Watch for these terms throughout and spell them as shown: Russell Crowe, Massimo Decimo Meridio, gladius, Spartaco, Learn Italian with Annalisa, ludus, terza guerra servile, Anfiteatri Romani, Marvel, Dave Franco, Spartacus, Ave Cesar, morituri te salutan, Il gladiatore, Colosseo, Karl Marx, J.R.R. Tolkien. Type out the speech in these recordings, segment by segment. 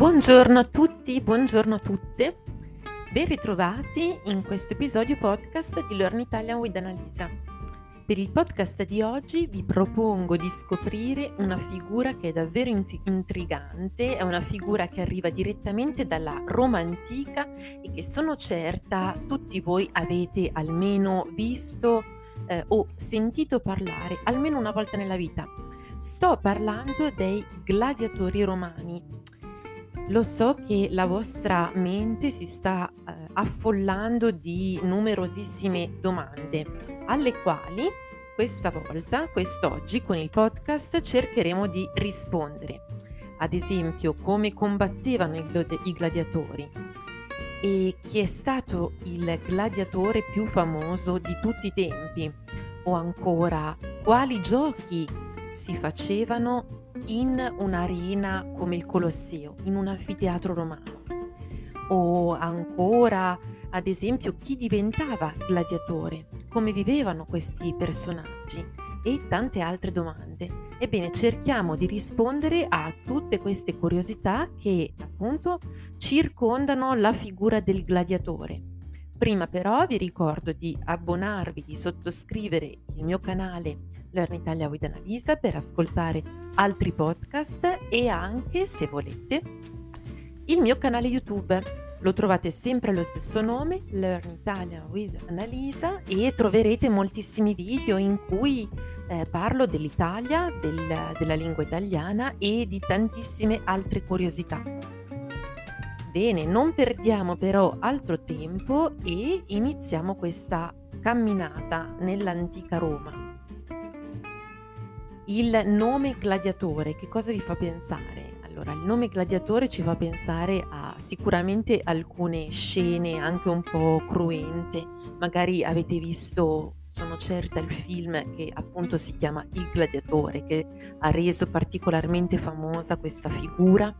Buongiorno a tutti, buongiorno a tutte, ben ritrovati in questo episodio podcast di Learn Italian with Annalisa. Per il podcast di oggi vi propongo di scoprire una figura che è davvero intrigante, è una figura che arriva direttamente dalla Roma antica e che sono certa tutti voi avete almeno visto o sentito parlare almeno una volta nella vita. Sto parlando dei gladiatori romani. Lo so che la vostra mente si sta affollando di numerosissime domande, alle quali quest'oggi, con il podcast cercheremo di rispondere. Ad esempio, come combattevano i gladiatori e chi è stato il gladiatore più famoso di tutti i tempi, o ancora quali giochi si facevano in un'arena come il Colosseo, in un anfiteatro romano, o ancora ad esempio chi diventava gladiatore, come vivevano questi personaggi e tante altre domande. Ebbene, cerchiamo di rispondere a tutte queste curiosità che appunto circondano la figura del gladiatore. Prima però vi ricordo di abbonarvi, di sottoscrivere il mio canale Learn Italian with Annalisa per ascoltare altri podcast e anche, se volete, il mio canale YouTube. Lo trovate sempre allo stesso nome, Learn Italian with Annalisa, e troverete moltissimi video in cui parlo dell'Italia, della lingua italiana e di tantissime altre curiosità. Bene, non perdiamo però altro tempo e iniziamo questa camminata nell'antica Roma. Il nome gladiatore, che cosa vi fa pensare? Allora, il nome gladiatore ci fa pensare a sicuramente alcune scene anche un po' cruente. Magari avete visto, sono certa, il film che appunto si chiama Il gladiatore, che ha reso particolarmente famosa questa figura,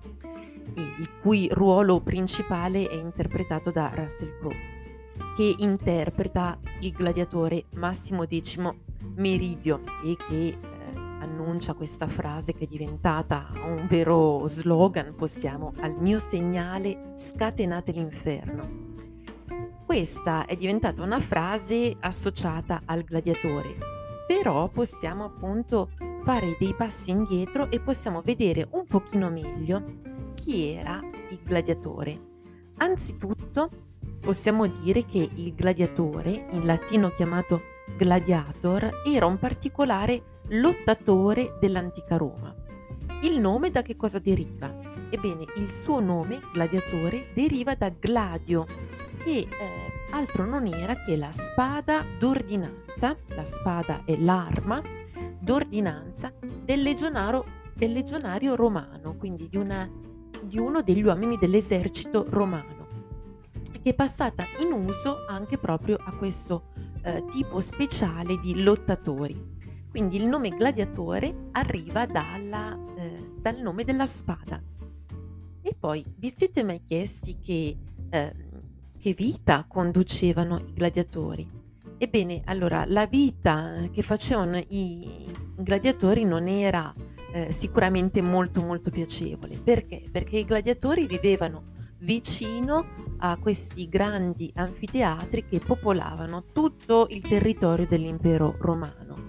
il cui ruolo principale è interpretato da Russell Crowe, che interpreta il gladiatore Massimo Decimo Meridio e che annuncia questa frase che è diventata un vero slogan, possiamo, al mio segnale scatenate l'inferno. Questa è diventata una frase associata al gladiatore, però possiamo appunto fare dei passi indietro e possiamo vedere un pochino meglio chi era il gladiatore. Anzitutto possiamo dire che il gladiatore, in latino chiamato gladiator, era un particolare lottatore dell'antica Roma. Il nome da che cosa deriva? Ebbene, il suo nome, gladiatore, deriva da gladio, che altro non era che la spada d'ordinanza, la spada è l'arma d'ordinanza del legionario romano, quindi di uno degli uomini dell'esercito romano, che è passata in uso anche proprio a questo tipo speciale di lottatori. Quindi il nome gladiatore arriva dal nome della spada. E poi vi siete mai chiesti che vita conducevano i gladiatori? Ebbene, allora, la vita che facevano i gladiatori non era sicuramente molto molto piacevole. Perché? Perché i gladiatori vivevano vicino a questi grandi anfiteatri che popolavano tutto il territorio dell'impero romano,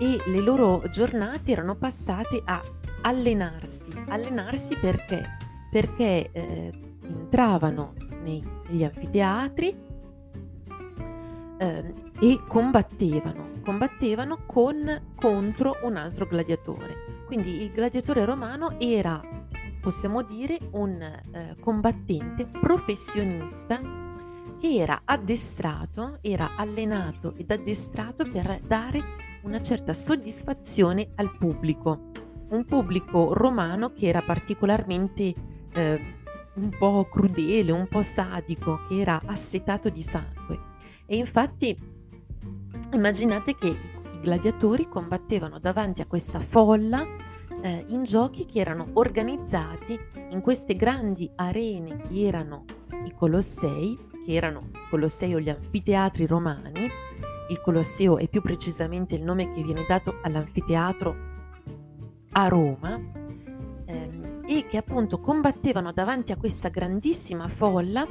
e le loro giornate erano passate a allenarsi. Perché entravano negli anfiteatri e combattevano contro un altro gladiatore. Quindi il gladiatore romano era, possiamo dire, un combattente professionista che era addestrato, era allenato ed addestrato per dare una certa soddisfazione al pubblico, un pubblico romano che era particolarmente un po' crudele, un po' sadico, che era assetato di sangue. E infatti immaginate che i gladiatori combattevano davanti a questa folla in giochi che erano organizzati in queste grandi arene che erano i Colossei, o gli anfiteatri romani. Il Colosseo è più precisamente il nome che viene dato all'anfiteatro a Roma, e che appunto combattevano davanti a questa grandissima folla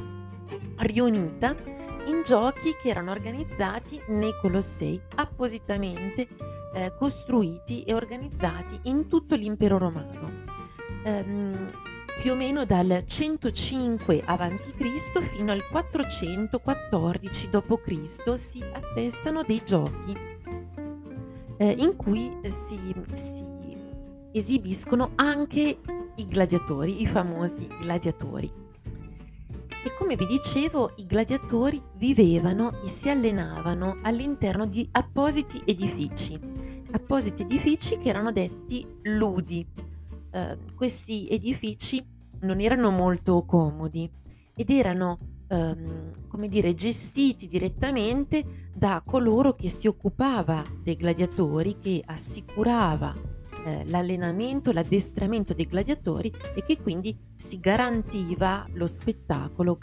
riunita in giochi che erano organizzati nei Colossei, appositamente costruiti e organizzati in tutto l'impero romano, più o meno dal 105 a.C. fino al 414 d.C. si attestano dei giochi in cui si esibiscono anche i gladiatori, i famosi gladiatori. E come vi dicevo, i gladiatori vivevano e si allenavano all'interno di appositi edifici che erano detti ludi. Questi edifici non erano molto comodi ed erano gestiti direttamente da coloro che si occupava dei gladiatori, che assicurava l'allenamento, l'addestramento dei gladiatori e che quindi si garantivano lo spettacolo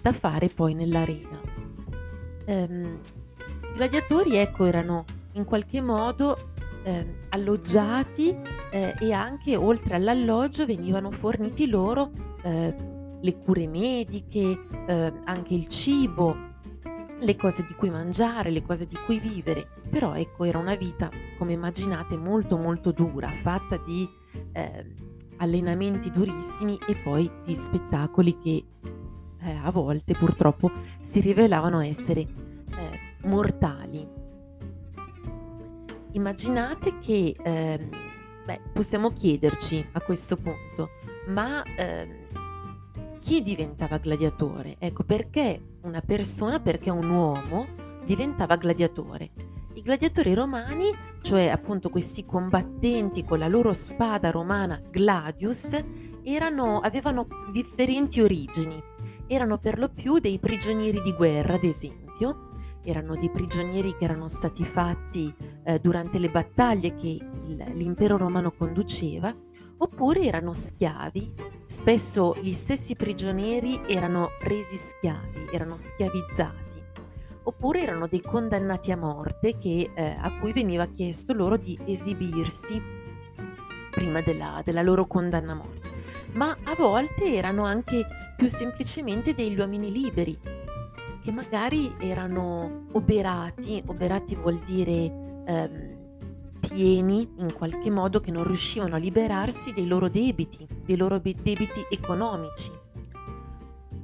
da fare poi nell'arena. I gladiatori erano in qualche modo alloggiati e anche oltre all'alloggio venivano forniti loro le cure mediche, anche il cibo, le cose di cui mangiare, le cose di cui vivere. Però era una vita, come immaginate, molto molto dura, fatta di allenamenti durissimi e poi di spettacoli che a volte purtroppo si rivelavano essere mortali. Immaginate che possiamo chiederci a questo punto, ma chi diventava gladiatore? Perché una persona, perché un uomo diventava gladiatore? I gladiatori romani, cioè appunto questi combattenti con la loro spada romana gladius, avevano differenti origini. Erano per lo più dei prigionieri di guerra, ad esempio. Erano dei prigionieri che erano stati fatti durante le battaglie che l'impero romano conduceva, oppure erano schiavi. Spesso gli stessi prigionieri erano resi schiavi, erano schiavizzati, oppure erano dei condannati a morte a cui veniva chiesto loro di esibirsi prima della loro condanna a morte. Ma a volte erano anche più semplicemente degli uomini liberi, che magari erano oberati vuol dire pieni in qualche modo, che non riuscivano a liberarsi dei loro debiti economici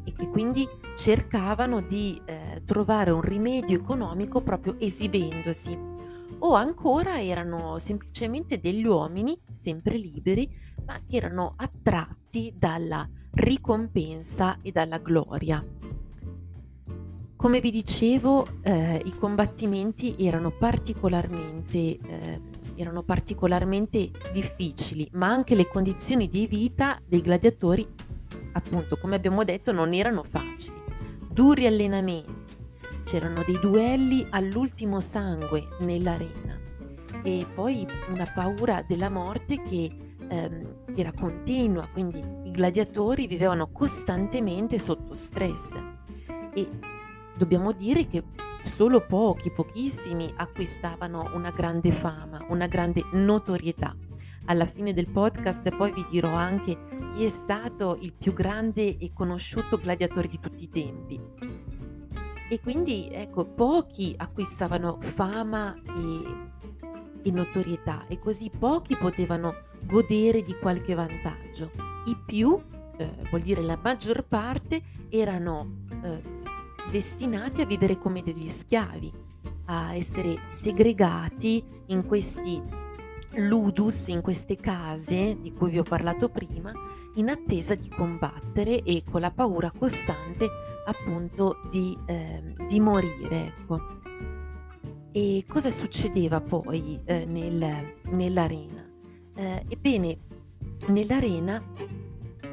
e che quindi cercavano di trovare un rimedio economico proprio esibendosi, o ancora erano semplicemente degli uomini sempre liberi ma che erano attratti dalla ricompensa e dalla gloria. Come vi dicevo, i combattimenti erano particolarmente difficili, ma anche le condizioni di vita dei gladiatori, appunto, come abbiamo detto, non erano facili. Duri allenamenti, c'erano dei duelli all'ultimo sangue nell'arena e poi una paura della morte che era continua, quindi i gladiatori vivevano costantemente sotto stress e dobbiamo dire che solo pochissimi acquistavano una grande fama, una grande notorietà. Alla fine del podcast poi vi dirò anche chi è stato il più grande e conosciuto gladiatore di tutti i tempi. E quindi pochi acquistavano fama e notorietà e così pochi potevano godere di qualche vantaggio. I più, vuol dire la maggior parte, erano destinati a vivere come degli schiavi, a essere segregati in questi ludus, in queste case di cui vi ho parlato prima, in attesa di combattere e con la paura costante appunto di morire. E cosa succedeva poi nell'arena? Ebbene, nell'arena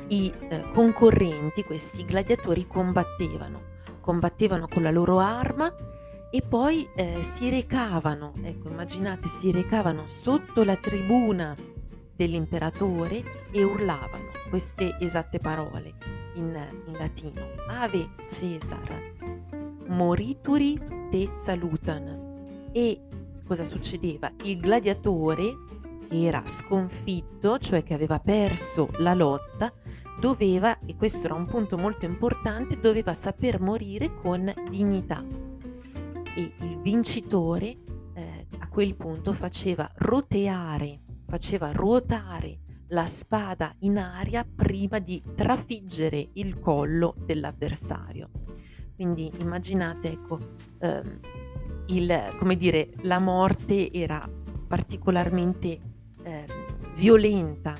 i concorrenti, questi gladiatori, combattevano con la loro arma e poi si recavano sotto la tribuna dell'imperatore e urlavano queste esatte parole in latino: Ave Cesar, morituri te salutan. E cosa succedeva? Il gladiatore che era sconfitto, cioè che aveva perso la lotta, doveva, e questo era un punto molto importante, doveva saper morire con dignità. E il vincitore a quel punto faceva ruotare la spada in aria prima di trafiggere il collo dell'avversario. Quindi immaginate, ecco, la morte era particolarmente violenta,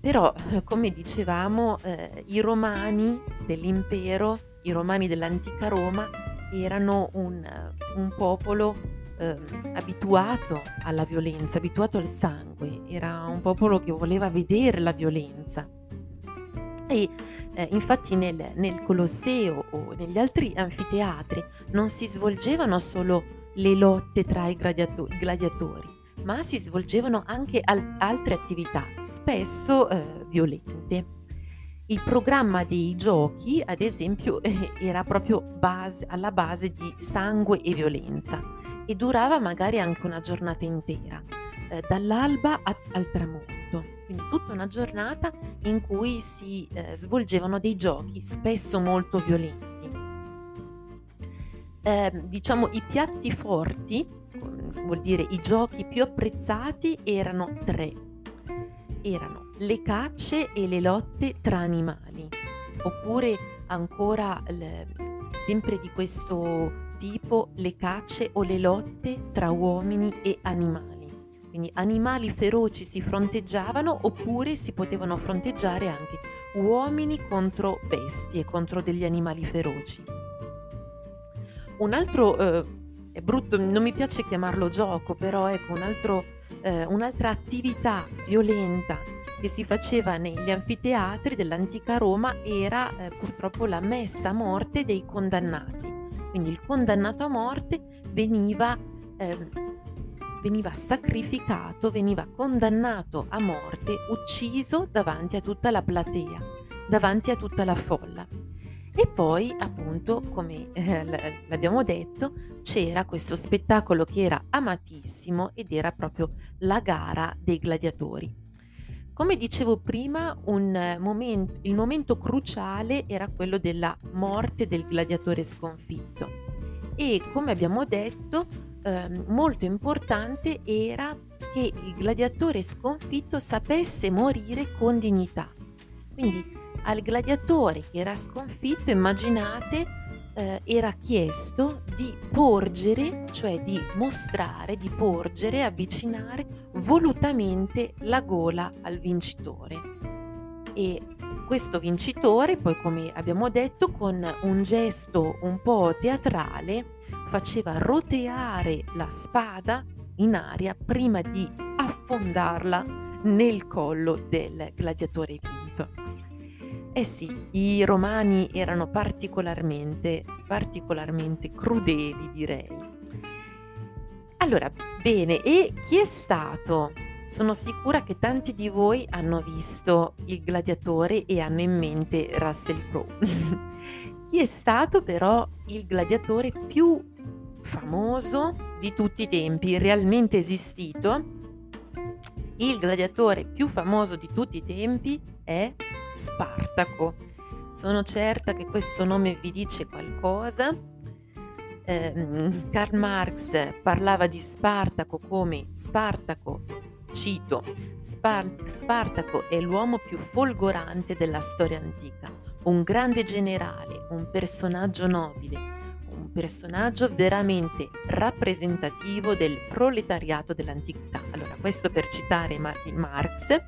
però come dicevamo i romani dell'impero, i romani dell'antica Roma erano un popolo abituato alla violenza, abituato al sangue, era un popolo che voleva vedere la violenza e infatti nel Colosseo o negli altri anfiteatri non si svolgevano solo le lotte tra i gladiatori, ma si svolgevano anche altre attività, spesso violente. Il programma dei giochi, ad esempio, era proprio alla base di sangue e violenza e durava magari anche una giornata intera, dall'alba al tramonto. Quindi tutta una giornata in cui si svolgevano dei giochi spesso molto violenti. I piatti forti, vuol dire i giochi più apprezzati, erano tre. Erano le cacce e le lotte tra animali, oppure ancora sempre di questo tipo, le cacce o le lotte tra uomini e animali. Quindi animali feroci si fronteggiavano, oppure si potevano fronteggiare anche uomini contro bestie, contro degli animali feroci. Un altro è brutto, non mi piace chiamarlo gioco, però ecco un'altra attività violenta che si faceva negli anfiteatri dell'antica Roma era purtroppo la messa a morte dei condannati. Quindi il condannato a morte veniva sacrificato, veniva condannato a morte, ucciso davanti a tutta la platea, davanti a tutta la folla. E poi, appunto, come l'abbiamo detto, c'era questo spettacolo che era amatissimo ed era proprio la gara dei gladiatori. Come dicevo prima, il momento cruciale era quello della morte del gladiatore sconfitto e, come abbiamo detto, molto importante era che il gladiatore sconfitto sapesse morire con dignità. Quindi al gladiatore che era sconfitto, immaginate, era chiesto di porgere, cioè di mostrare, di porgere, avvicinare volutamente la gola al vincitore. E questo vincitore, poi come abbiamo detto, con un gesto un po' teatrale, faceva roteare la spada in aria prima di affondarla nel collo del gladiatore vinto. Eh sì, i romani erano particolarmente crudeli, direi. Allora, bene, e chi è stato? Sono sicura che tanti di voi hanno visto Il gladiatore e hanno in mente Russell Crowe. Chi è stato però il gladiatore più famoso di tutti i tempi, realmente esistito? Il gladiatore più famoso di tutti i tempi è Spartaco. Sono certa che questo nome vi dice qualcosa. Karl Marx parlava di Spartaco come Spartaco, cito, Spartaco è l'uomo più folgorante della storia antica, un grande generale, un personaggio nobile, un personaggio veramente rappresentativo del proletariato dell'antichità. Allora, questo per citare Marx,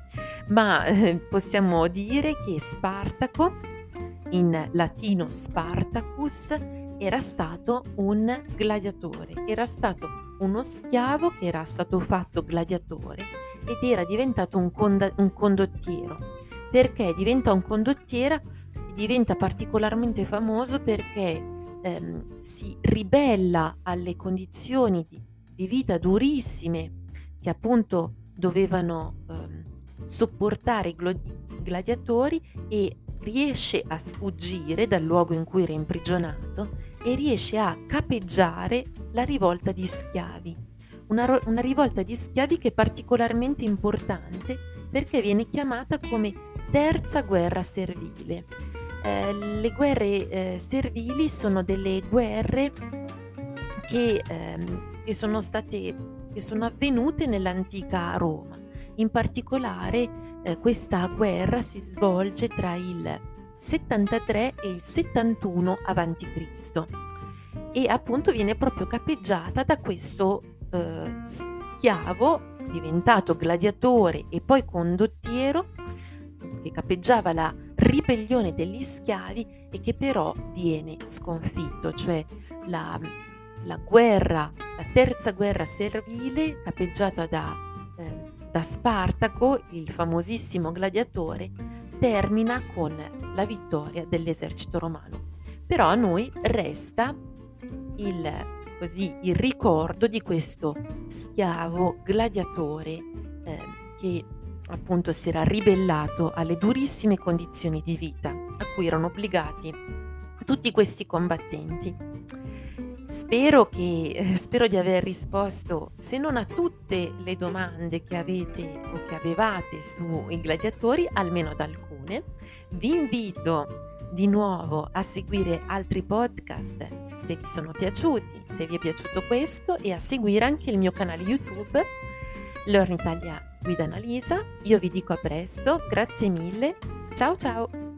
ma possiamo dire che Spartaco, in latino Spartacus, era stato un gladiatore, era stato uno schiavo che era stato fatto gladiatore ed era diventato un condottiero. Perché diventa un condottiero? Diventa particolarmente famoso perché si ribella alle condizioni di vita durissime che appunto dovevano sopportare i gladiatori e riesce a sfuggire dal luogo in cui era imprigionato e riesce a capeggiare la rivolta di schiavi, una rivolta di schiavi che è particolarmente importante perché viene chiamata come terza guerra servile. Le guerre servili sono delle guerre che sono avvenute nell'antica Roma. In particolare questa guerra si svolge tra il 73 e il 71 a.C. e appunto viene proprio capeggiata da questo schiavo diventato gladiatore e poi condottiero, che capeggiava la ribellione degli schiavi e che però viene sconfitto, cioè la terza guerra servile capeggiata da Spartaco, il famosissimo gladiatore, termina con la vittoria dell'esercito romano. Però a noi resta il ricordo di questo schiavo gladiatore che appunto si era ribellato alle durissime condizioni di vita a cui erano obbligati tutti questi combattenti. Spero di aver risposto, se non a tutte le domande che avete o che avevate sui gladiatori, almeno ad alcune. Vi invito di nuovo a seguire altri podcast se vi sono piaciuti, se vi è piaciuto questo, e a seguire anche il mio canale YouTube Learn Italian with Annalisa. Io vi dico a presto, grazie mille, ciao ciao!